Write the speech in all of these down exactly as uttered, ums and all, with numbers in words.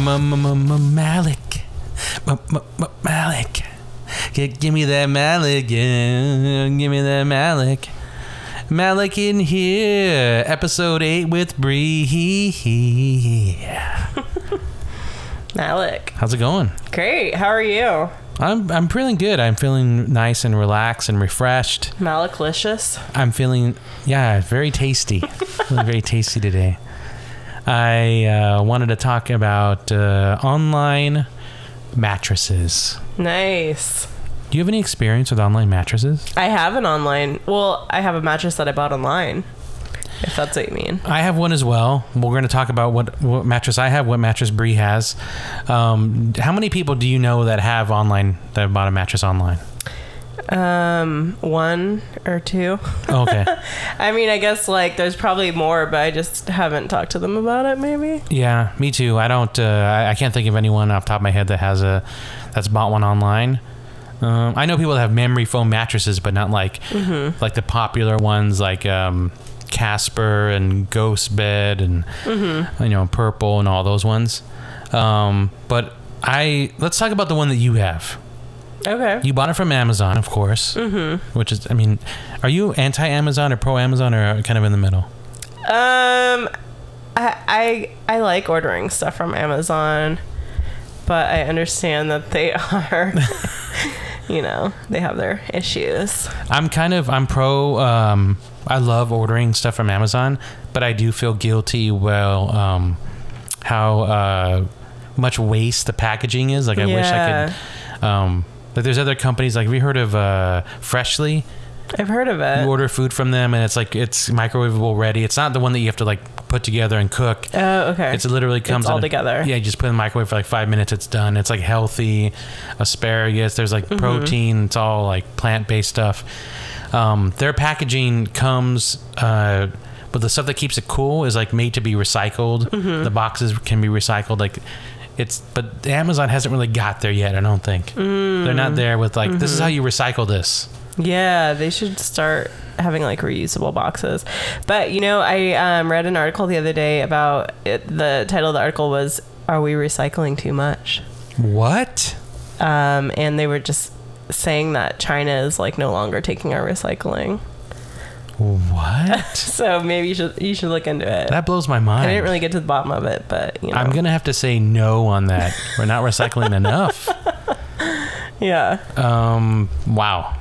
Malik. Malik. Give me that Malik. Give me that Malik. Malik in here. Episode eight with Bree. Malik. How's it going? Great. How are you? I'm I'm feeling good. I'm feeling nice and relaxed and refreshed. Maliclicious. I'm feeling, yeah, very tasty. Feeling very tasty today. I uh, wanted to talk about uh, online mattresses. Nice. Do you have any experience with online mattresses? I have an online. Well, I have a mattress that I bought online, if that's what you mean. I have one as well. We're going to talk about what, what mattress I have, what mattress Bree has. Um, how many people do you know that have online, that have bought a mattress online? Um, one or two. Okay. I mean, I guess like there's probably more, but I just haven't talked to them about it. Maybe. Yeah, me too. I don't. Uh, I, I can't think of anyone off the top of my head that has a that's bought one online. Um, I know people that have memory foam mattresses, but not like mm-hmm. like the popular ones like um, Casper and Ghostbed and mm-hmm. you know Purple and all those ones. Um, but I let's talk about the one that you have. Okay. You bought it from Amazon, of course. Mm-hmm. Which is, I mean, are you anti-Amazon or pro-Amazon or kind of in the middle? Um, I I, I like ordering stuff from Amazon, but I understand that they are, you know, they have their issues. I'm kind of, I'm pro, um, I love ordering stuff from Amazon, but I do feel guilty, well, um, how uh, much waste the packaging is. Like, I yeah. wish I could... Um, Like there's other companies, like have you heard of uh, Freshly? I've heard of it. You order food from them and it's like, it's microwavable ready. It's not the one that you have to like put together and cook. Oh, okay. It's it literally comes it's all together. A, yeah, you just put it in the microwave for like five minutes, it's done. It's like healthy asparagus. There's like mm-hmm. protein. It's all like plant-based stuff. Um, their packaging comes, uh, but the stuff that keeps it cool is like made to be recycled. Mm-hmm. The boxes can be recycled. Like It's but Amazon hasn't really got there yet, I don't think. Mm. They're not there with like, mm-hmm. this is how you recycle this. Yeah, they should start having like reusable boxes. But, you know, I um, read an article the other day about it. The title of the article was, Are We Recycling Too Much? What? Um, and they were just saying that China is like no longer taking our recycling. What? So maybe you should you should look into it. That blows my mind. I didn't really get to the bottom of it, but you know. I'm gonna have to say no on that. We're not recycling enough. Yeah. Um. Wow.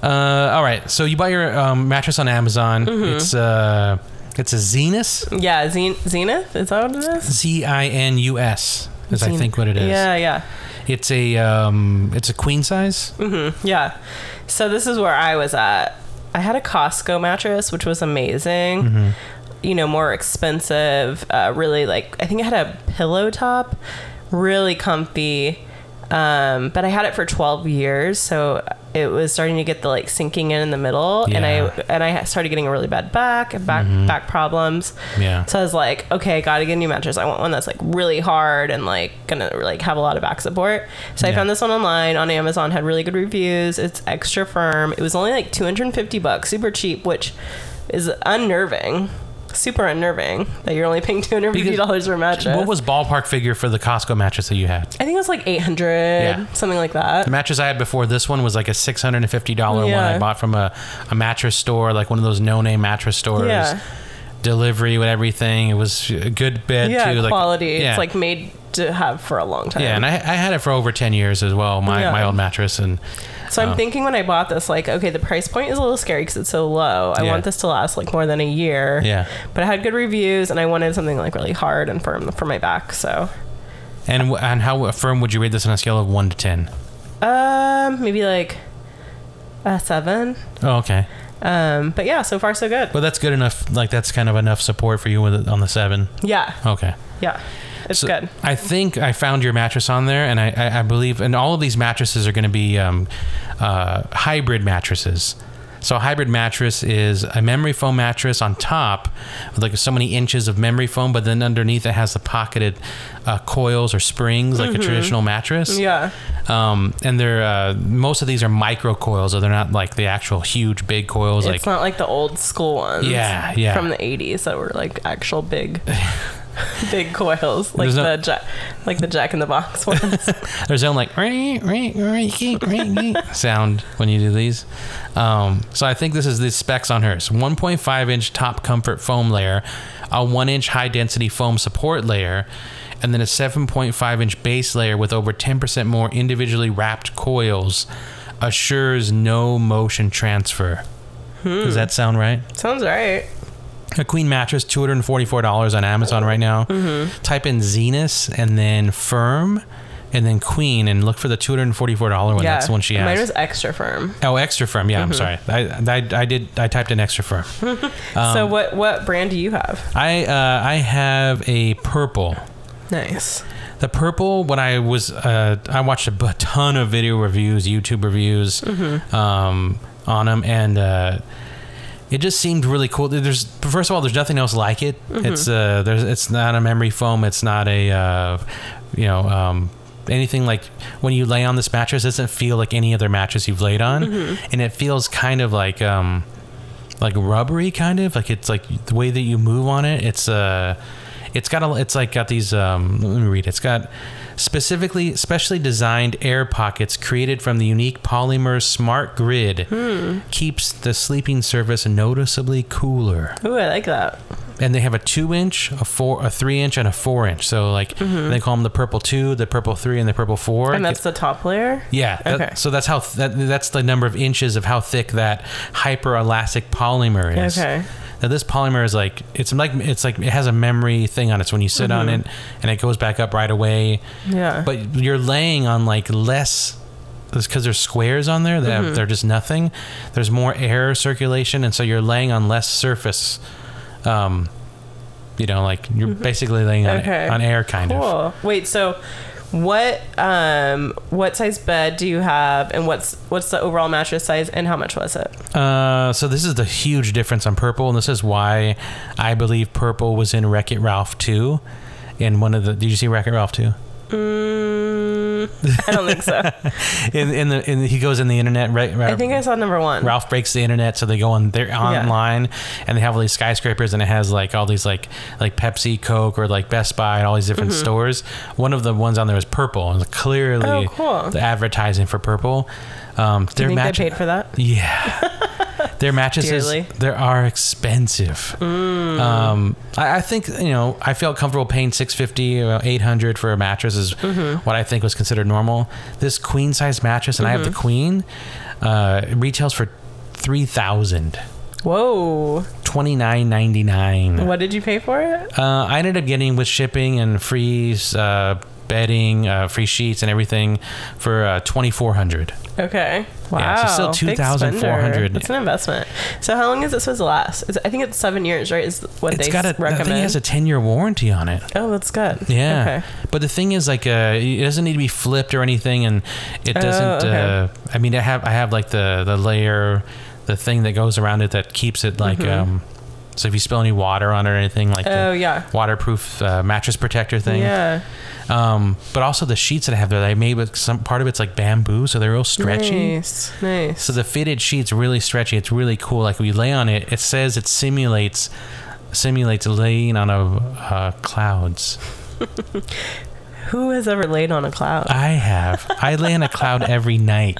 Uh. All right. So you bought your um, mattress on Amazon. Mm-hmm. It's uh. It's a Zinus. Yeah. Zin- Zenith. Is that what it is? Z I N U S. Is Zenith. I think what it is. Yeah. Yeah. It's a um. It's a queen size. Mm-hmm. Yeah. So this is where I was at. I had a Costco mattress, which was amazing, mm-hmm. you know, more expensive, uh, really like, I think I had a pillow top, really comfy. Um, but I had it for twelve years. So it was starting to get the like sinking in in the middle. Yeah. And I, and I started getting a really bad back and back, mm-hmm. back problems. Yeah. So I was like, okay, I got to get a new mattress. I want one that's like really hard and like going to like have a lot of back support. So yeah. I found this one online on Amazon, had really good reviews. It's extra firm. It was only like two hundred fifty bucks, super cheap, which is unnerving. Super unnerving that you're only paying two hundred fifty dollars for a mattress. What was ballpark figure for the Costco mattress that you had? I think it was like eight hundred dollars, yeah. something like that. The mattress I had before this one was like a six hundred fifty dollars yeah. one I bought from a, a mattress store, like one of those no-name mattress stores. Yeah. Delivery with everything. It was a good bed, yeah, too. Like, quality. Yeah. It's like made to have for a long time. Yeah, and I, I had it for over ten years as well, my, yeah. my old mattress. And so I'm um, thinking when I bought this, like, okay, the price point is a little scary because it's so low. I yeah. want this to last like more than a year. Yeah. But I had good reviews and I wanted something like really hard and firm for my back. So. And and how firm would you rate this on a scale of one to ten? Um, maybe like a seven. Oh, okay. Um, but yeah, so far so good. Well, that's good enough. Like that's kind of enough support for you with on the seven. Yeah. Okay. Yeah. It's so good. I think I found your mattress on there, and I, I, I believe, and all of these mattresses are going to be um, uh, hybrid mattresses. So a hybrid mattress is a memory foam mattress on top, with like so many inches of memory foam, but then underneath it has the pocketed uh, coils or springs, like mm-hmm. a traditional mattress. Yeah. Um, and they're uh, most of these are micro coils, so they're not like the actual huge big coils. It's like, not like the old school ones. Yeah, yeah. From the eighties that were like actual big. big coils, like no, the jack, like the Jack in the Box ones. There's no like sound when you do these. Um, so I think this is the specs on hers: one point five inch top comfort foam layer, a one inch high density foam support layer, and then a seven point five inch base layer with over ten percent more individually wrapped coils. Assures no motion transfer. Hmm. Does that sound right? Sounds right. A queen mattress, two hundred forty-four dollars on Amazon right now. Mm-hmm. Type in Zinus and then firm and then queen and look for the two hundred forty-four dollars one. Yeah. That's the one she has. Mine was extra firm. Oh, extra firm. Yeah, mm-hmm. I'm sorry. I, I I did. I typed in extra firm. um, so what what brand do you have? I uh, I have a Purple. Nice. The Purple, when I was, uh, I watched a ton of video reviews, YouTube reviews mm-hmm. um, on them, and uh, it just seemed really cool. There's first of all, there's nothing else like it. Mm-hmm. It's uh, there's it's not a memory foam. It's not a, uh, you know, um, anything like when you lay on this mattress, it doesn't feel like any other mattress you've laid on, mm-hmm. and it feels kind of like um, like rubbery, kind of like it's like the way that you move on it. It's uh It's got a, it's like got these, um, let me read. It's got specifically, specially designed air pockets created from the unique polymer smart grid. Hmm. Keeps the sleeping surface noticeably cooler. Ooh, I like that. And they have a two inch, a four, a three inch, and a four inch. So like mm-hmm. they call them the Purple two, the Purple three, and the Purple four. And that's the top layer. Yeah. Okay. That, so that's how th- that, that's the number of inches of how thick that hyperelastic polymer is. Okay. Now this polymer is like it's like it's like it has a memory thing on it. So when you sit mm-hmm. on it, and it goes back up right away. Yeah. But you're laying on like less, because there's squares on there. They mm-hmm. have, they're just nothing. There's more air circulation, and so you're laying on less surface. Um, you know, like you're mm-hmm. basically laying on, okay. on air, kind cool. of. Wait, so what? Um, what size bed do you have, and what's what's the overall mattress size, and how much was it? Uh, so this is the huge difference on Purple, and this is why I believe Purple was in Wreck-It Ralph two, and one of the. Did you see Wreck-It Ralph two? Mm, I don't think so. in in the in the, he goes in the internet. Right, right, I think I saw number one. Ralph breaks the internet, so they go on. They're online, yeah. and they have all these skyscrapers, and it has like all these like like Pepsi, Coke, or like Best Buy, and all these different mm-hmm. stores. One of the ones on there is Purple, and clearly oh, cool. the advertising for Purple. Um, Do you think match- they paid for that? Yeah. Their mattresses, Dearly. they are expensive. Mm. Um, I, I think, you know, I felt comfortable paying six hundred fifty dollars, eight hundred dollars for a mattress is mm-hmm. what I think was considered normal. This queen size mattress, and mm-hmm. I have the queen, uh, it retails for three thousand dollars. Whoa. twenty-nine ninety-nine. What did you pay for it? Uh, I ended up getting with shipping and free uh, bedding, uh, free sheets and everything for uh, twenty-four hundred dollars. Okay. Wow. Yeah, so still two thousand four hundred dollars. It's an investment. So how long is it supposed to last? It's, I think it's seven years, right? Is what it's they got a, recommend. I think it has a ten-year warranty on it. Oh, that's good. Yeah. Okay. But the thing is, like, uh, it doesn't need to be flipped or anything, and it doesn't. Oh, okay. uh, I mean, I have I have like the the layer, the thing that goes around it that keeps it like. Mm-hmm. Um, so if you spill any water on it or anything, like oh, the yeah. waterproof uh, mattress protector thing. Yeah. Um, but also the sheets that I have there, they made with some part of it's like bamboo, so they're real stretchy. Nice, nice. So the fitted sheet's really stretchy. It's really cool. Like when you lay on it, it says it simulates simulates laying on a uh, clouds. Who has ever laid on a cloud? I have. I lay on a cloud every night.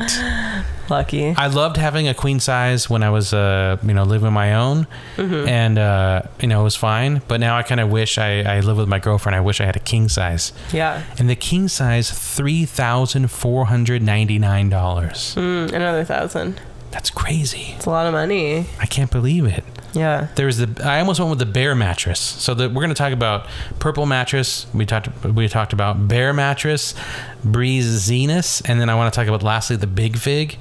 Lucky. I loved having a queen size when I was, uh, you know, living my own, mm-hmm. and uh, you know, it was fine. But now I kind of wish I, I live with my girlfriend. I wish I had a king size. Yeah. And the king size, three thousand four hundred ninety nine dollars. Mm, another thousand. That's crazy. It's a lot of money. I can't believe it. Yeah. There's the I almost went with the Bear mattress. So the, we're going to talk about Purple mattress. We talked we talked about Bear mattress, Bree's Zinus, and then I want to talk about lastly the Big Fig.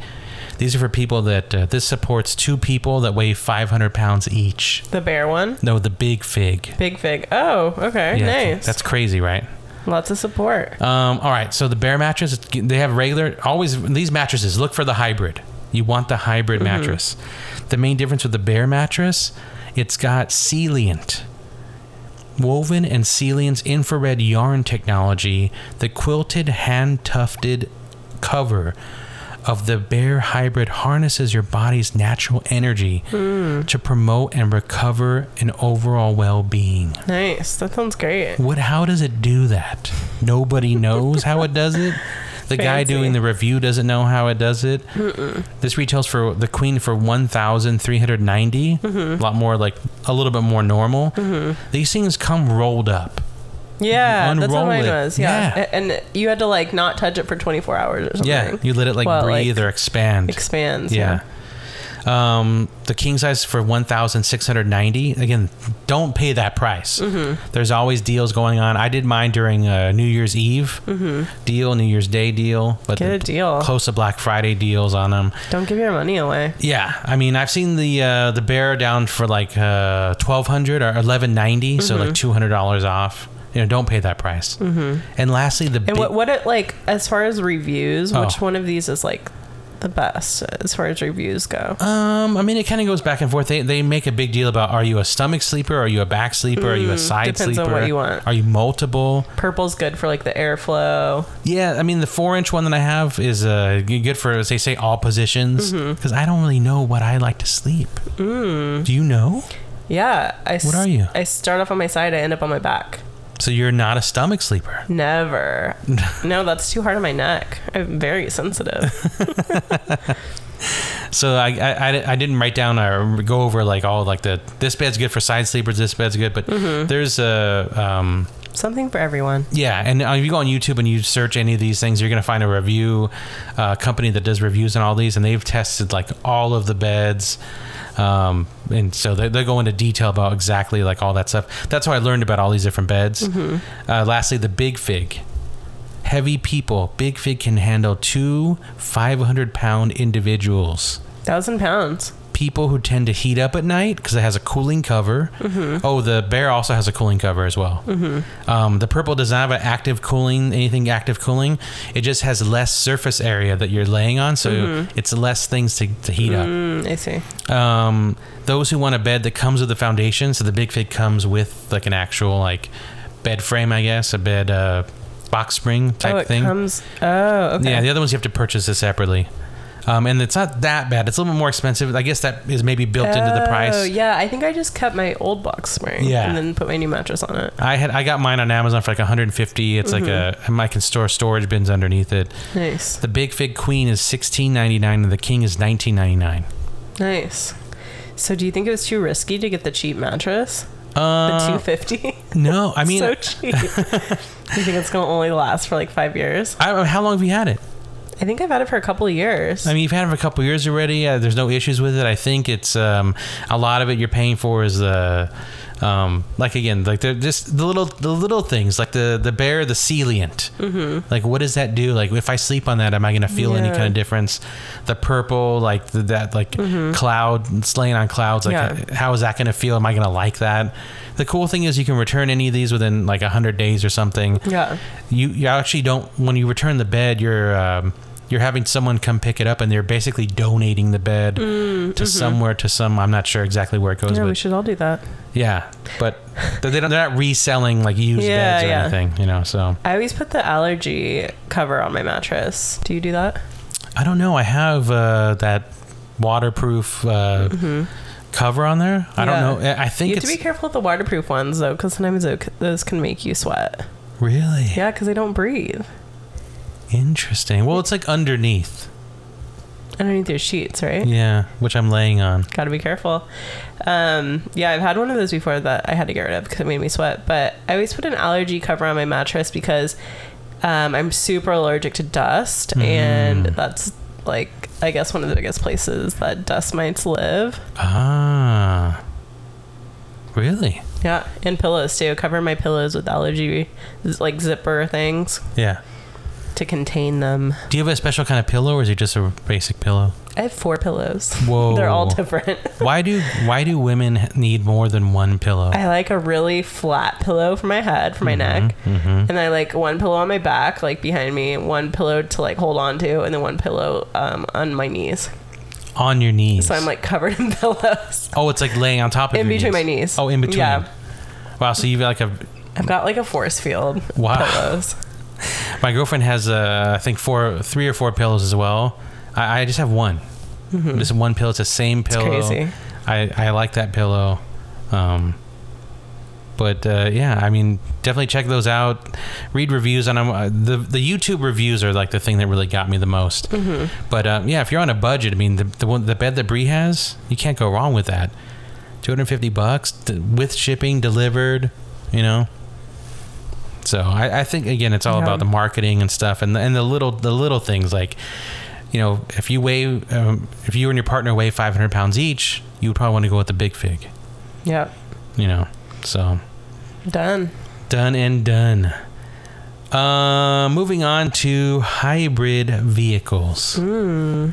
These are for people that uh, this supports two people that weigh five hundred pounds each. The Bear one? No, the Big Fig. Big Fig. Oh, okay. Yeah, nice. That's crazy, right? Lots of support. Um all right, so the Bear mattress, they have regular always these mattresses, look for the hybrid. You want the hybrid mm-hmm. mattress. The main difference with the Bear mattress, it's got Celliant. Woven and Celliant's infrared yarn technology, the quilted hand-tufted cover of the Bear hybrid harnesses your body's natural energy mm. to promote and recover an overall well-being. Nice. That sounds great. What? How does it do that? Nobody knows how it does it. The Fancy. guy doing the review doesn't know how it does it. Mm-mm. This retails for the Queen for one thousand three hundred ninety dollars. Mm-hmm. A lot more, like a little bit more normal. Mm-hmm. These things come rolled up. Yeah, that's what mine was. Yeah. yeah. And you had to like not touch it for twenty-four hours or something. Yeah, you let it like well, breathe like, or expand. Expands. Yeah. yeah. Um, the king size for one thousand six hundred ninety dollars. Again, don't pay that price. Mm-hmm. There's always deals going on. I did mine during uh, New Year's Eve mm-hmm. deal, New Year's Day deal. But get a deal. Close to Black Friday deals on them. Don't give your money away. Yeah. I mean, I've seen the uh, the Bear down for like uh, twelve hundred dollars or eleven ninety, mm-hmm. so like two hundred dollars off. You know, don't pay that price. Mm-hmm. And lastly, the... And bi- what, what it, like, as far as reviews, oh. which one of these is, like, the best as far as reviews go? Um, I mean, it kind of goes back and forth. They they make a big deal about, are you a stomach sleeper? Are you a back sleeper? Mm, are you a side depends sleeper? Depends on what you want. Are you multiple? Purple's good for, like, the airflow. Yeah, I mean, the four-inch one that I have is uh, good for, as they say, all positions. Because mm-hmm. I don't really know what I like to sleep. Mm. Do you know? Yeah. I what s- are you? I start off on my side. I end up on my back. So you're not a stomach sleeper? Never. No, that's too hard on my neck. I'm very sensitive. So I, I, I didn't write down or go over like all like the, this bed's good for side sleepers, this bed's good, but mm-hmm. there's a... Um, something for everyone. Yeah, and if you go on YouTube and you search any of these things, you're going to find a review uh, company that does reviews on all these, and they've tested like all of the beds. Um, and so they, they go into detail about exactly like all that stuff. That's how I learned about all these different beds. Mm-hmm. Uh, lastly, the Big Fig. Heavy people. Big Fig can handle two five hundred pound individuals. Thousand pounds. People who tend to heat up at night because it has a cooling cover. Mm-hmm. Oh, the Bear also has a cooling cover as well. Mm-hmm. Um, the Purple does not have an active cooling, anything active cooling. It just has less surface area that you're laying on, so mm-hmm. it's less things to, to heat mm, up. I see. Um, those who want a bed that comes with the foundation, so the Big Fig comes with like an actual like bed frame, I guess, a bed uh, box spring type oh, it thing. Comes, oh, okay. Yeah, the other ones you have to purchase it separately. Um, and it's not that bad. It's a little bit more expensive. I guess that is maybe built oh, into the price. Oh, yeah. I think I just cut my old box spring yeah. and then put my new mattress on it. I had I got mine on Amazon for like one hundred fifty dollars. It's mm-hmm. like a... I can store storage bins underneath it. Nice. The Big Fig Queen is sixteen ninety-nine and the King is nineteen ninety-nine. Nice. So do you think it was too risky to get the cheap mattress? Uh, the two hundred fifty dollars? No, I mean... So cheap. Do you think it's going to only last for like five years? I don't know. How long have you had it? I think I've had it for a couple of years. I mean, you've had it for a couple of years already. Uh, there's no issues with it. I think it's um, a lot of it you're paying for is the, uh, um, like again, like the just the little the little things, like the the Bear, the Celliant. Mm-hmm. Like, what does that do? Like, if I sleep on that, am I going to feel yeah. any kind of difference? The Purple, like the, that, like mm-hmm. cloud slaying on clouds. Like, yeah. how is that going to feel? Am I going to like that? The cool thing is you can return any of these within like one hundred days or something. Yeah. You you actually don't when you return the bed, you're. Um, You're having someone come pick it up, and they're basically donating the bed mm, to mm-hmm. somewhere, to some, I'm not sure exactly where it goes. Yeah, but we should all do that. Yeah, but they don't, they're not reselling like used yeah, beds or yeah. anything, you know, so. I always put the allergy cover on my mattress. Do you do that? I don't know. I have uh, that waterproof uh, mm-hmm. cover on there. I yeah. don't know. I think You have it's, to be careful with the waterproof ones, though, because sometimes those can make you sweat. Really? Yeah, because they don't breathe. Interesting. Well, it's like underneath. Underneath your sheets, right? Yeah, which I'm laying on. Got to be careful. Um, yeah, I've had one of those before that I had to get rid of because it made me sweat. But I always put an allergy cover on my mattress because um, I'm super allergic to dust. Mm. And that's like, I guess, one of the biggest places that dust mites live. Ah. Really? Yeah. And pillows too. Cover my pillows with allergy, like zipper things. Yeah. To contain them. Do you have a special kind of pillow, or is it just a basic pillow? I have four pillows. Whoa. They're all different. why do why do women need more than one pillow? I like a really flat pillow for my head, for my mm-hmm, neck. Mm-hmm. And I like one pillow on my back, like behind me, one pillow to like hold on to, and then one pillow um, on my knees. On your knees. So I'm like covered in pillows. Oh, it's like laying on top of in your knees. In between my knees. Oh, in between. Yeah. Wow, so you've like a... I've got like a force field. Wow. Pillows. My girlfriend has, uh, I think, four, three or four pillows as well. I, I just have one. Mm-hmm. Just one pillow. It's the same pillow. It's crazy. I, I like that pillow. Um, but uh, yeah, I mean, definitely check those out. Read reviews on them. Uh, the the YouTube reviews are like the thing that really got me the most. Mm-hmm. But um, yeah, if you're on a budget, I mean, the the, one, the bed that Bree has, you can't go wrong with that. two hundred fifty bucks to, with shipping delivered, you know. So I, I think again, it's all yeah. about the marketing and stuff, and the, and the little the little things like, you know, if you weigh um, if you and your partner weigh five hundred pounds each, you would probably want to go with the Big Fig. Yeah. You know, so done, done and done. Uh, moving on to hybrid vehicles. Mm.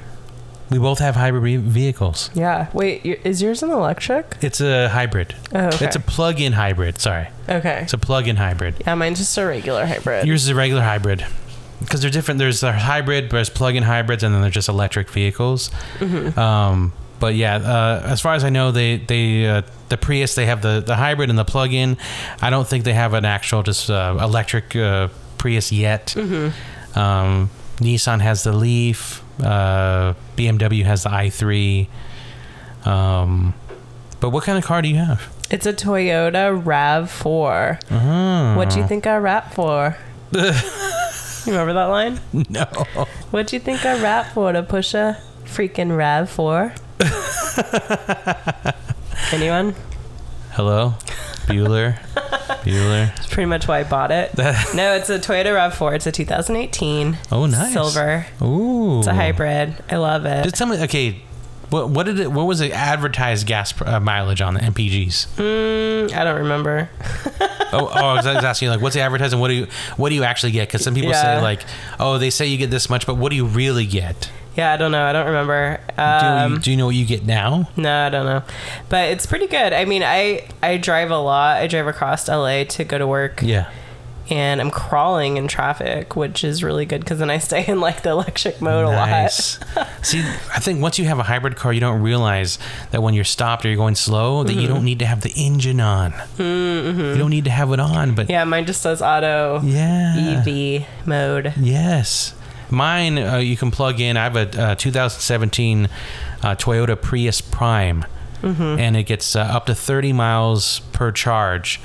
We both have hybrid vehicles. Yeah. Wait, is yours an electric? It's a hybrid. Oh, okay. It's a plug-in hybrid. Sorry. Okay. It's a plug-in hybrid. Yeah, mine's just a regular hybrid. Yours is a regular hybrid. Because they're different. There's a hybrid, there's plug-in hybrids, and then there's just electric vehicles. Mm-hmm. Um, but yeah, uh, as far as I know, they, they uh, the Prius, they have the, the hybrid and the plug-in. I don't think they have an actual just uh, electric uh, Prius yet. Mm-hmm. Um, Nissan has the Leaf. Uh, B M W has the i three. Um, but what kind of car do you have? It's a Toyota R A V four. Mm-hmm. What do you think I rap for? You remember that line? No. What do you think I rap for to push a freaking R A V four? Anyone? Hello? Bueller? Bueller? That's pretty much why I bought it. No, it's a Toyota R A V four. It's a two thousand eighteen. Oh, nice. Silver. Ooh. It's a hybrid. I love it. Did somebody... Okay, what, what did it... What was the advertised gas pr- uh, mileage on the M P Gs? Mm, I don't remember. oh, oh, I was asking you, like, what's the advertising? What do you, what do you actually get? Because some people yeah. say, like, oh, they say you get this much, but what do you really get? Yeah, I don't know. I don't remember. Um, do, you, do you know what you get now? No, I don't know. But it's pretty good. I mean, I, I drive a lot. I drive across L A to go to work. Yeah. And I'm crawling in traffic, which is really good because then I stay in like the electric mode nice. a lot. See, I think once you have a hybrid car, you don't realize that when you're stopped or you're going slow, that mm-hmm. you don't need to have the engine on. Mm-hmm. You don't need to have it on. But yeah, mine just says auto yeah. E V mode. Yes. Mine, uh, you can plug in. I have a uh, two thousand seventeen uh, Toyota Prius Prime, mm-hmm. and it gets uh, up to thirty miles per charge.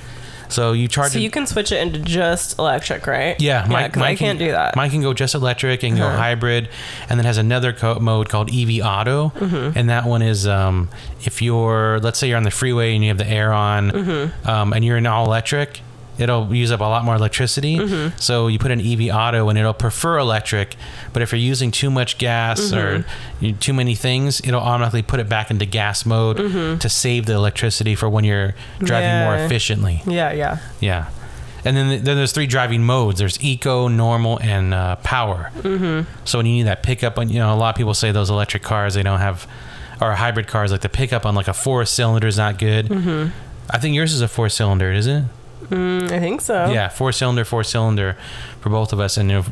So you charge. So you can switch it into just electric, right? Yeah, yeah, because I can't can, do that. Mine can go just electric and go uh-huh. hybrid, and then has another co- mode called E V Auto, mm-hmm. and that one is um, if you're, let's say you're on the freeway and you have the air on, mm-hmm. um, and you're in all electric. It'll use up a lot more electricity. Mm-hmm. So you put an E V Auto and it'll prefer electric. But if you're using too much gas mm-hmm. or too many things, it'll automatically put it back into gas mode mm-hmm. to save the electricity for when you're driving yeah. more efficiently. Yeah, yeah. Yeah. And then, then there's three driving modes. There's eco, normal, and uh, power. Mm-hmm. So when you need that pickup, you know, a lot of people say those electric cars, they don't have, or hybrid cars, like the pickup on like a four cylinder is not good. Mm-hmm. I think yours is a four cylinder, isn't it? Mm, I think so. Yeah, four cylinder, four cylinder for both of us. And if,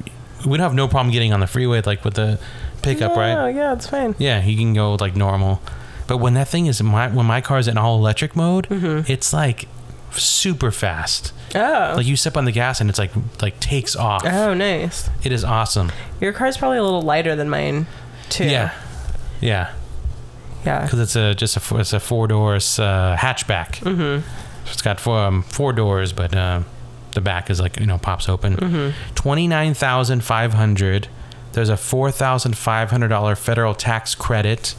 we don't have no problem getting on the freeway like with the pickup, no, right? No, yeah, it's fine. Yeah, you can go like normal. But when that thing is, my when my car's in all electric mode, mm-hmm. it's like super fast. Oh. Like you step on the gas and it's like like takes off. Oh, nice. It is awesome. Your car's probably a little lighter than mine, too. Yeah. Yeah. Yeah. Because it's a, just a, it's a four-door uh, hatchback. Mm-hmm. It's got four, um, four doors, but uh, the back is like, you know, pops open. Mm-hmm. twenty-nine thousand five hundred dollars. There's a four thousand five hundred dollars federal tax credit.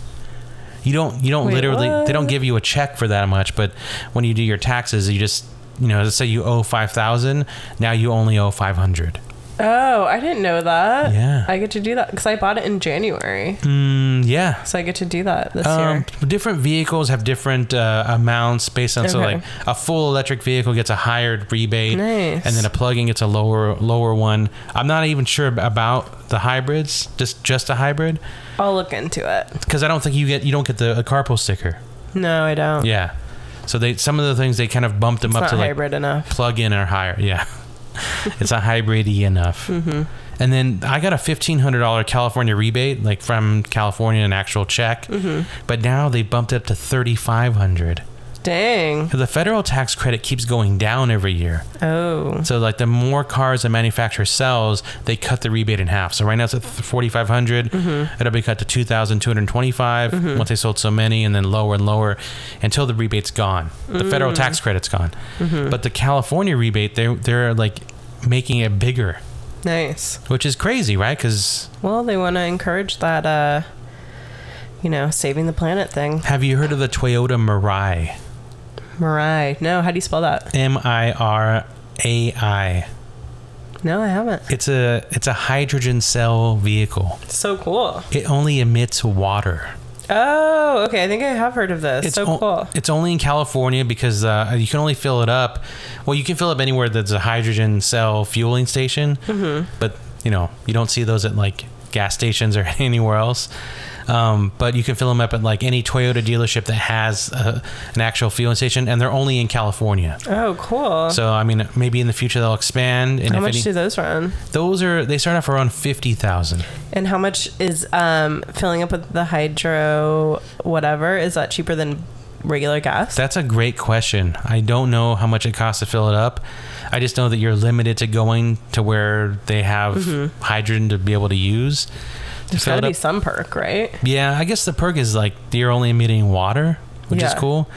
You don't, you don't Wait, literally, what? They don't give you a check for that much, but when you do your taxes, you just, you know, let's say you owe five thousand dollars. Now you only owe five hundred dollars. Oh, I didn't know that. Yeah. I get to do that because I bought it in January. Mm, yeah. So I get to do that this um, year. Different vehicles have different uh, amounts based on, okay. so like a full electric vehicle gets a higher rebate. Nice. And then a plug-in gets a lower lower one. I'm not even sure about the hybrids, just just a hybrid. I'll look into it. Because I don't think you get, you don't get the a carpool sticker. No, I don't. Yeah. So they some of the things they kind of bumped them it's up not to hybrid like enough. Plug-in or higher. Yeah. It's a hybrid-y enough. Mm-hmm. And then I got a fifteen hundred dollars California rebate, like from California, an actual check. Mm-hmm. But now they bumped it up to thirty-five hundred dollars. Dang. The federal tax credit keeps going down every year. Oh. So like the more cars the manufacturer sells, they cut the rebate in half. So right now it's at forty-five hundred dollars. Mm-hmm. It'll be cut to two thousand two hundred twenty-five dollars mm-hmm. once they sold so many, and then lower and lower until the rebate's gone. The mm. federal tax credit's gone. Mm-hmm. But the California rebate, they're, they're like making it bigger. Nice. Which is crazy, right? 'Cause, well, they want to encourage that, uh, you know, saving the planet thing. Have you heard of the Toyota Mirai? Mirai. No, how do you spell that? M I R A I. No, I haven't. It's a it's a hydrogen cell vehicle. So cool. It only emits water. Oh, okay. I think I have heard of this. It's so o- cool. It's only in California because uh, you can only fill it up. Well, you can fill up anywhere that's a hydrogen cell fueling station. Mm-hmm. But, you know, you don't see those at like gas stations or anywhere else. Um, but you can fill them up at like any Toyota dealership that has a, an actual fueling station, and they're only in California. Oh, cool. So, I mean, maybe in the future they'll expand. And how if much any, do those run? Those are, they start off around fifty thousand dollars. And how much is um, filling up with the hydro whatever? Is that cheaper than regular gas? That's a great question. I don't know how much it costs to fill it up. I just know that you're limited to going to where they have mm-hmm. hydrogen to be able to use. There's got to be some perk, right? Yeah, I guess the perk is like you're only emitting water, which yeah. is cool.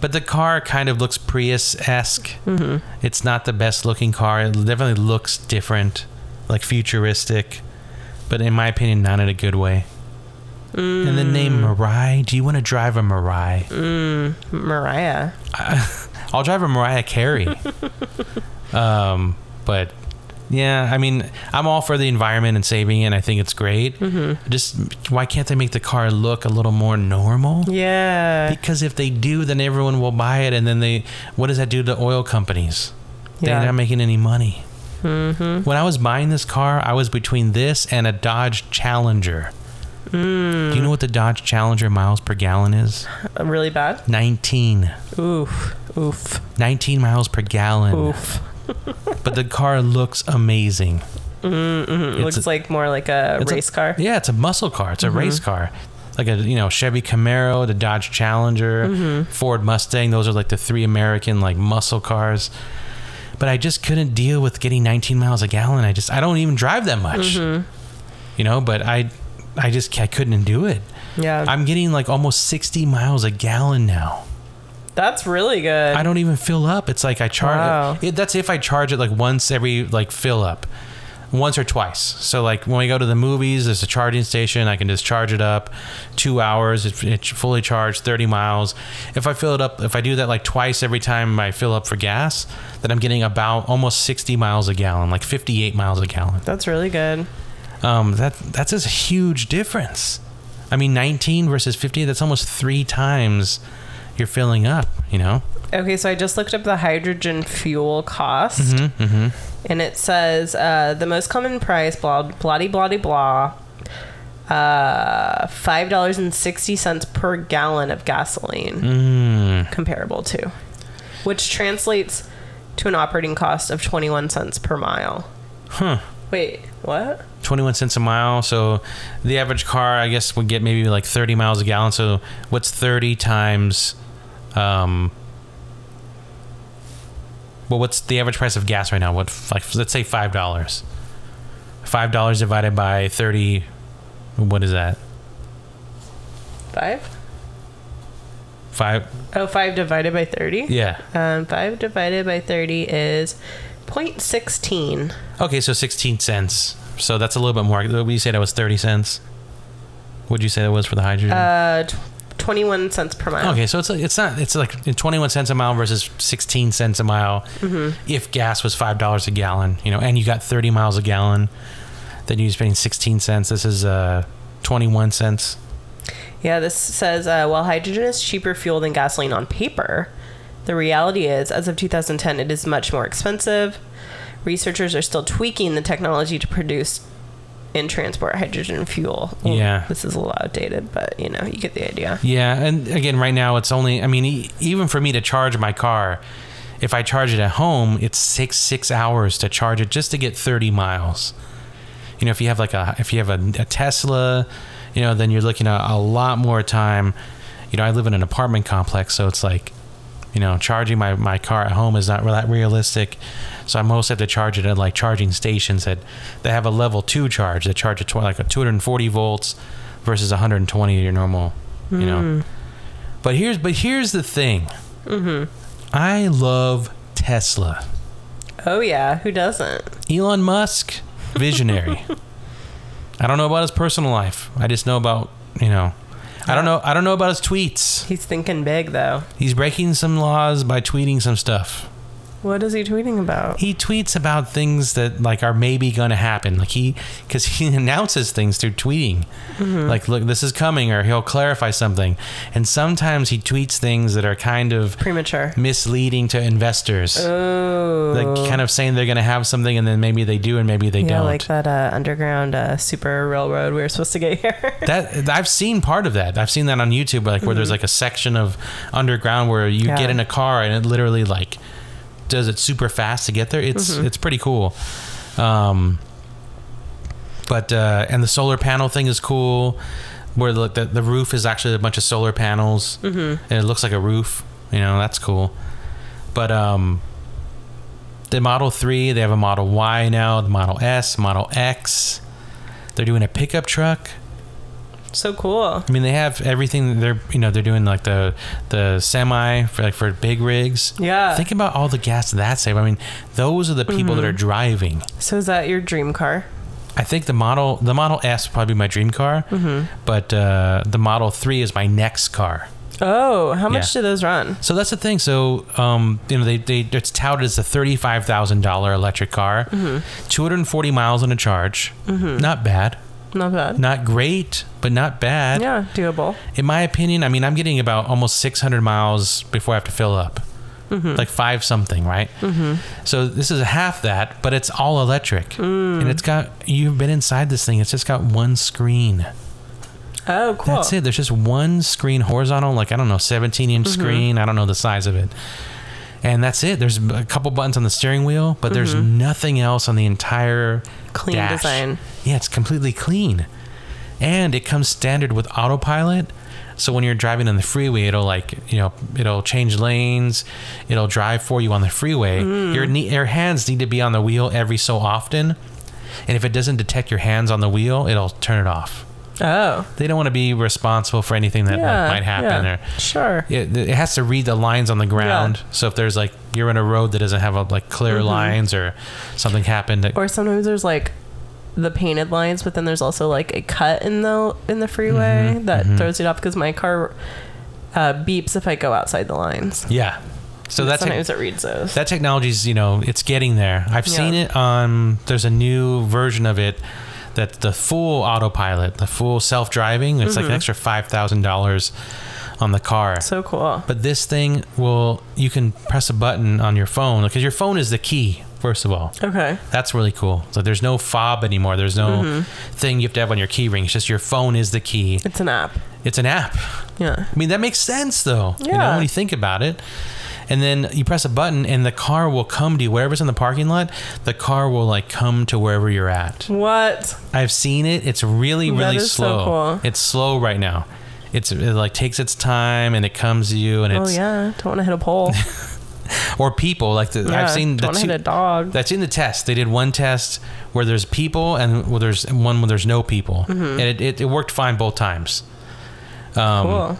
But the car kind of looks Prius-esque. Mm-hmm. It's not the best looking car. It definitely looks different, like futuristic. But in my opinion, not in a good way. Mm. And the name Mirai. Do you want to drive a Mirai? Mm, Mariah. I, I'll drive a Mariah Carey. um, but... Yeah, I mean, I'm all for the environment and saving it, and I think it's great. Mm-hmm. Just, why can't they make the car look a little more normal? Yeah. Because if they do, then everyone will buy it, and then they... What does that do to oil companies? Yeah. They're not making any money. Mm-hmm. When I was buying this car, I was between this and a Dodge Challenger. Mm. Do you know what the Dodge Challenger miles per gallon is? Really bad? nineteen. Oof. Oof. nineteen miles per gallon. Oof. But the car looks amazing. Mm-hmm. Looks a, like more like a race a, car. Yeah, it's a muscle car. It's a mm-hmm. race car, like a you know Chevy Camaro, the Dodge Challenger, mm-hmm. Ford Mustang. Those are like the three American like muscle cars. But I just couldn't deal with getting nineteen miles a gallon. I just I don't even drive that much, mm-hmm. you know. But I I just I couldn't do it. Yeah, I'm getting like almost sixty miles a gallon now. That's really good. I don't even fill up. It's like I charge wow. it. it. That's if I charge it like once every like fill up. Once or twice. So like when we go to the movies, there's a charging station. I can just charge it up. Two hours. It's it fully charged, thirty miles. If I fill it up, if I do that like twice every time I fill up for gas, then I'm getting about almost sixty miles a gallon, like fifty-eight miles a gallon. That's really good. Um, that That's a huge difference. I mean, nineteen versus fifty, that's almost three times you're filling up, you know. Okay, so I just looked up the hydrogen fuel cost, mm-hmm, mm-hmm. and it says uh, the most common price, blah blah blah blah, uh, five dollars and sixty cents per gallon of gasoline, mm. comparable to, which translates to an operating cost of twenty-one cents per mile. Huh. Wait, what? twenty-one cents a mile. So the average car, I guess, would get maybe like thirty miles a gallon. So what's thirty times? Um, well, what's the average price of gas right now? What, like, let's say five dollars. Five dollars divided by thirty. What is that? Five. Five. Oh, five divided by thirty. Yeah. Um, five divided by thirty is point sixteen. Okay, so sixteen cents. So that's a little bit more. Would you say that was thirty cents? Would you say that was for the hydrogen? Uh, t- twenty-one cents per mile. Okay, so it's like, it's not it's like twenty-one cents a mile versus sixteen cents a mile. Mm-hmm. If gas was five dollars a gallon, you know, and you got thirty miles a gallon, then you're spending sixteen cents. This is uh twenty-one cents. Yeah, this says uh, while hydrogen is cheaper fuel than gasoline on paper, the reality is, as of two thousand ten, it is much more expensive. Researchers are still tweaking the technology to produce and transport hydrogen fuel. Well, yeah. This is a little outdated, but, you know, you get the idea. Yeah. And again, right now it's only, I mean, e- even for me to charge my car, if I charge it at home, it's six, six hours to charge it just to get thirty miles. You know, if you have like a, if you have a, a Tesla, you know, then you're looking at a lot more time. You know, I live in an apartment complex, so it's like you know, charging my, my car at home is not that realistic. So I mostly have to charge it at like charging stations that, that have a level two charge that charge a tw- like a two hundred forty volts versus one hundred twenty your normal, mm. you know. But here's but here's the thing. Mm-hmm. I love Tesla. Oh yeah, who doesn't? Elon Musk, visionary. I don't know about his personal life. I just know about, you know, I don't know. I don't know about his tweets. He's thinking big, though. He's breaking some laws by tweeting some stuff. What is he tweeting about? He tweets about things that like are maybe going to happen. Like he, because he announces things through tweeting. Mm-hmm. Like, look, this is coming, or he'll clarify something. And sometimes he tweets things that are kind of premature, misleading to investors. Oh, like kind of saying they're going to have something, and then maybe they do, and maybe they yeah, don't. Like that uh, underground uh, super railroad we were supposed to get here. That I've seen part of that. I've seen that on YouTube, like where mm-hmm. there's like a section of underground where you yeah. get in a car and it literally like. Does it super fast to get there. It's mm-hmm. it's pretty cool. Um, but uh, and the solar panel thing is cool, where the, the the roof is actually a bunch of solar panels, mm-hmm. and it looks like a roof. You know, that's cool. But um, the Model three, they have a Model Y now, the Model S, Model X. They're doing a pickup truck. So cool. I mean, they have everything. They're you know they're doing like the the semi for like for big rigs. Yeah. Think about all the gas that saves. I mean, those are the people mm-hmm. that are driving. So is that your dream car? I think the model the Model S would probably be my dream car. Mm-hmm. But uh, the Model three is my next car. Oh, how much yeah. do those run? So that's the thing. So um, you know they they it's touted as a thirty-five thousand dollar electric car, mm-hmm. two hundred and forty miles on a charge. Mm-hmm. Not bad. Not bad. Not great, but not bad. Yeah, doable. In my opinion, I mean, I'm getting about almost six hundred miles before I have to fill up. Mm-hmm. Like five something, right? Mm-hmm. So this is half that, but it's all electric. Mm. And it's got, you've been inside this thing, it's just got one screen. Oh, cool. That's it. There's just one screen, horizontal, like, I don't know, seventeen inch mm-hmm. screen. I don't know the size of it. And that's it. There's a couple buttons on the steering wheel, but there's mm-hmm. nothing else on the entire clean dash. Design. Yeah, it's completely clean. And it comes standard with autopilot. So when you're driving on the freeway, it'll like, you know, it'll change lanes. It'll drive for you on the freeway. Mm. Your, knee, your hands need to be on the wheel every so often. And if it doesn't detect your hands on the wheel, it'll turn it off. Oh. They don't want to be responsible for anything that yeah, might happen. Yeah, or, sure. It, it has to read the lines on the ground. Yeah. So if there's like, you're in a road that doesn't have a, like clear mm-hmm. lines or something happened. That, or sometimes there's like the painted lines, but then there's also like a cut in the, in the freeway mm-hmm, that mm-hmm. throws it off because my car uh, beeps if I go outside the lines. Yeah. So that's sometimes te- it reads those. That technology's, you know, it's getting there. I've yeah. seen it on, there's a new version of it. That's the full autopilot, the full self-driving. It's mm-hmm. like an extra five thousand dollars on the car. So cool. But this thing will, you can press a button on your phone because your phone is the key, first of all. Okay. That's really cool. So there's no fob anymore. There's no mm-hmm. thing you have to have on your key ring. It's just your phone is the key. It's an app. It's an app. Yeah. I mean, that makes sense though. Yeah. You know, when you think about it. And then you press a button and the car will come to you. Wherever's in the parking lot, the car will like come to wherever you're at. What? I've seen it. It's really, really that is slow. So cool. It's slow right now. It's it like takes its time and it comes to you and it's. Oh yeah. Don't want to hit a pole. Or people like the, yeah, I've seen. Don't the two, hit a dog. That's in the test. They did one test where there's people and where there's one where there's no people, mm-hmm. and it, it, it worked fine both times. Um, cool.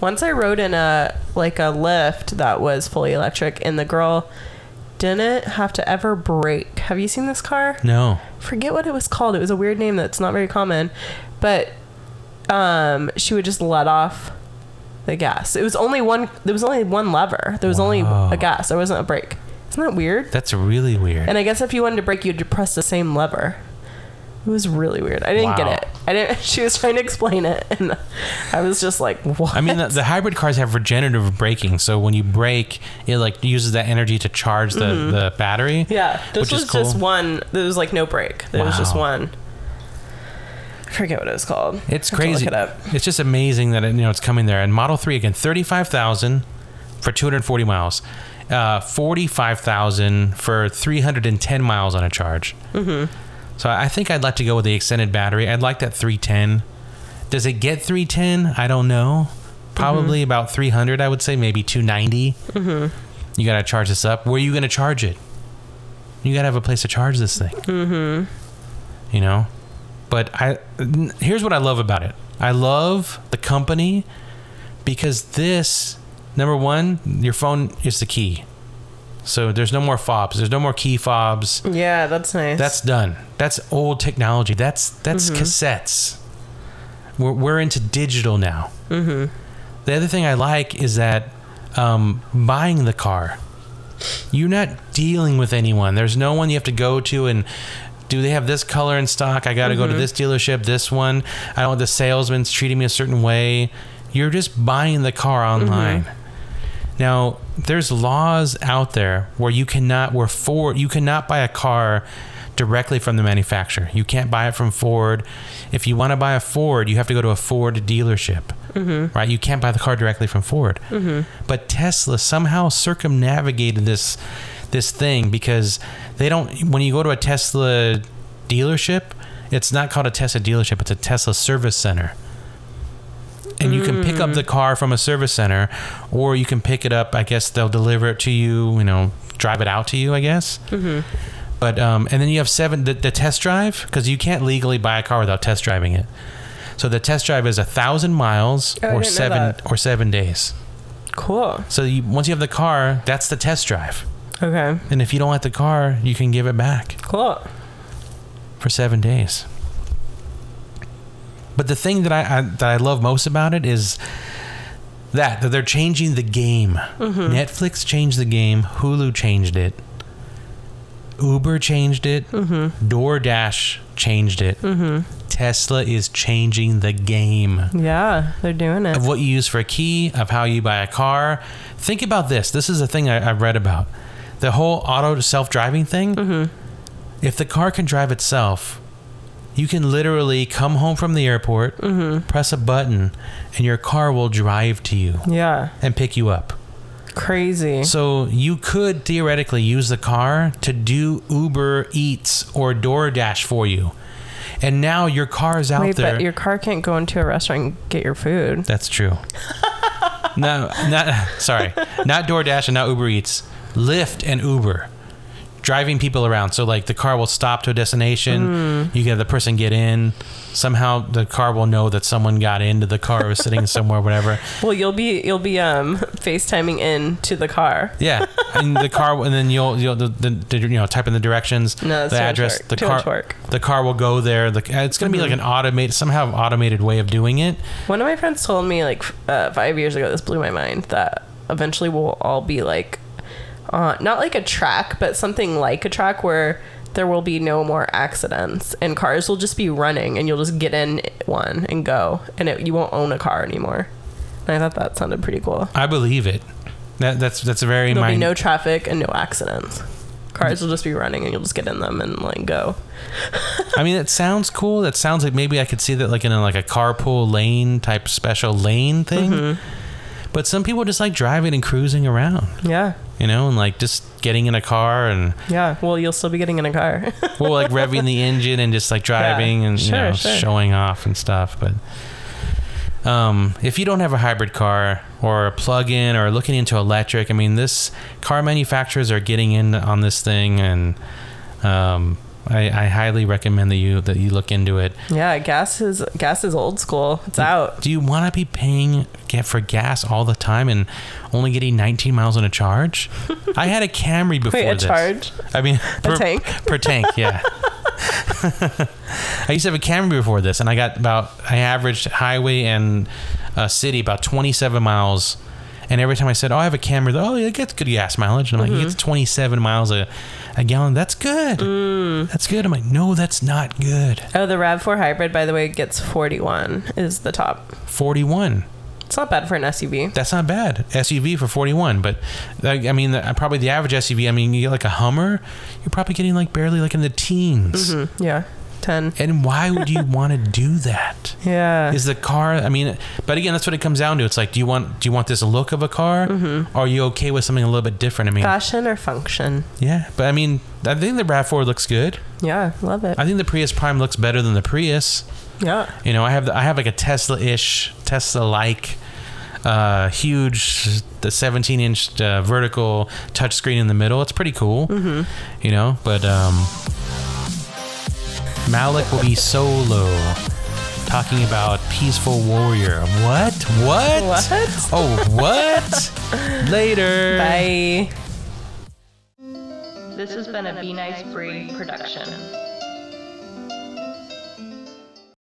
Once I rode in a like a Lyft that was fully electric, and the girl didn't have to ever brake. Have you seen this car? No. Forget what it was called. It was a weird name that's not very common, but um, she would just let off the gas. It was only one. There was only one lever. There was Whoa. only a gas. There wasn't a brake. Isn't that weird? That's really weird. And I guess if you wanted to brake, you'd press the same lever. It was really weird. I didn't wow. get it. I didn't. She was trying to explain it, and I was just like, "What?" I mean, the, the hybrid cars have regenerative braking, so when you brake, it like uses that energy to charge the, mm-hmm. the battery. Yeah, this was cool. just one. There was like no brake. There wow. was just one. I forget what it was called. It's crazy. Look it up. It's just amazing that it, you know it's coming there. And Model three again, thirty-five thousand for two hundred forty miles, uh, forty-five thousand for three hundred and ten miles on a charge. Mm-hmm. So I think I'd like to go with the extended battery. I'd like that three ten. Does it get three ten? I don't know. probably mm-hmm. about three hundred, I would say, maybe two ninety. Mm-hmm. You got to charge this up. Where are you going to charge it? You got to have a place to charge this thing. Mm-hmm. You know? But I here's what I love about it. I love the company because this, number one, your phone is the key. So there's no more fobs. There's no more key fobs. Yeah, that's nice. That's done. That's old technology. That's that's mm-hmm. cassettes. We're, we're into digital now. Mm-hmm. The other thing I like is that um, buying the car, you're not dealing with anyone. There's no one you have to go to and... do they have this color in stock? I got to mm-hmm. go to this dealership, this one. I don't want the salesman's treating me a certain way. You're just buying the car online. Mm-hmm. Now, there's laws out there where you cannot, where Ford, you cannot buy a car directly from the manufacturer. You can't buy it from Ford. If you want to buy a Ford, you have to go to a Ford dealership, mm-hmm. right? You can't buy the car directly from Ford. Mm-hmm. But Tesla somehow circumnavigated this this thing because they don't, when you go to a Tesla dealership, it's not called a Tesla dealership, it's a Tesla service center. And mm. you can pick up the car from a service center, or you can pick it up, I guess they'll deliver it to you, you know, drive it out to you, I guess. Mm-hmm. But, um, and then you have seven, the, the test drive, because you can't legally buy a car without test driving it. So the test drive is a thousand miles oh, or seven or seven days. Cool. So you, once you have the car, that's the test drive. Okay. And if you don't like the car, you can give it back. Cool. For seven days. But the thing that I, I that I love most about it is that, that they're changing the game. Mm-hmm. Netflix changed the game. Hulu changed it. Uber changed it. Mm-hmm. DoorDash changed it. Mm-hmm. Tesla is changing the game. Yeah, they're doing it. Of what you use for a key, of how you buy a car. Think about this. This is a thing I, I read about. The whole auto self-driving thing, mm-hmm. if the car can drive itself, you can literally come home from the airport, mm-hmm. press a button, and your car will drive to you. Yeah. And pick you up. Crazy. So you could theoretically use the car to do Uber Eats or DoorDash for you. And now your car is out Wait, there. But your car can't go into a restaurant and get your food. That's true. No, not, sorry. Not DoorDash and not Uber Eats. Lyft and Uber driving people around. So like the car will stop to a destination, mm. you get the person get in, somehow the car will know that someone got into the car or was sitting somewhere, whatever. Well, you'll be you'll be um FaceTiming in to the car. Yeah. And the car, and then you'll you'll the, the, the you know type in the directions, no, the address, the car, the car will go there. The, it's going to mm-hmm. be like an automated somehow automated way of doing it. One of my friends told me like uh, five years ago, this blew my mind, that eventually we'll all be like Uh, not like a track, but something like a track where there will be no more accidents and cars will just be running and you'll just get in one and go, and it, you won't own a car anymore. And I thought that sounded pretty cool. I believe it. That, that's that's a very... There'll mind- be no traffic and no accidents. Cars will just be running and you'll just get in them and like go. I mean, it sounds cool. That sounds like maybe I could see that like in a, like a carpool lane type special lane thing. Mm-hmm. But some people just like driving and cruising around. Yeah. You know, and like just getting in a car and... Yeah, well, you'll still be getting in a car. Well, like revving the engine and just like driving yeah, and, sure, you know, sure. showing off and stuff. But um, if you don't have a hybrid car or a plug-in or looking into electric, I mean, this car manufacturers are getting in on this thing, and um, I, I highly recommend that you that you look into it. Yeah, gas is gas is old school. It's do, out. Do you want to be paying... Get for gas all the time and only getting nineteen miles on a charge. I had a Camry before. Wait, a this. Charge? I mean, per, a tank per tank. Yeah. I used to have a Camry before this, and I got about I averaged highway and uh, city about twenty-seven miles. And every time I said, "Oh, I have a Camry," oh, it gets good gas mileage. And I'm mm-hmm. like, "It gets twenty-seven miles a, a gallon. That's good. Mm. That's good." I'm like, "No, that's not good." Oh, the RAV four hybrid, by the way, gets forty-one is the top. forty-one. It's not bad for an S U V. That's not bad. S U V for forty-one. But like, I mean, the, probably the average S U V, I mean, you get like a Hummer, you're probably getting like barely like in the teens. Mm-hmm. Yeah. ten. And why would you want to do that? Yeah. Is the car, I mean, but again, that's what it comes down to. It's like, do you want do you want this look of a car? Mm-hmm. Or are you okay with something a little bit different? I mean, fashion or function? Yeah. But I mean, I think the RAV four looks good. Yeah. Love it. I think the Prius Prime looks better than the Prius. Yeah. You know, I have the, I have like a Tesla-ish, Tesla-like uh, huge, the seventeen-inch uh, vertical touchscreen in the middle. It's pretty cool, mm-hmm. you know. But um, Malik will be solo talking about Peaceful Warrior. What? What? What? Oh, what? Later. Bye. This has been a Be Nice Bree production.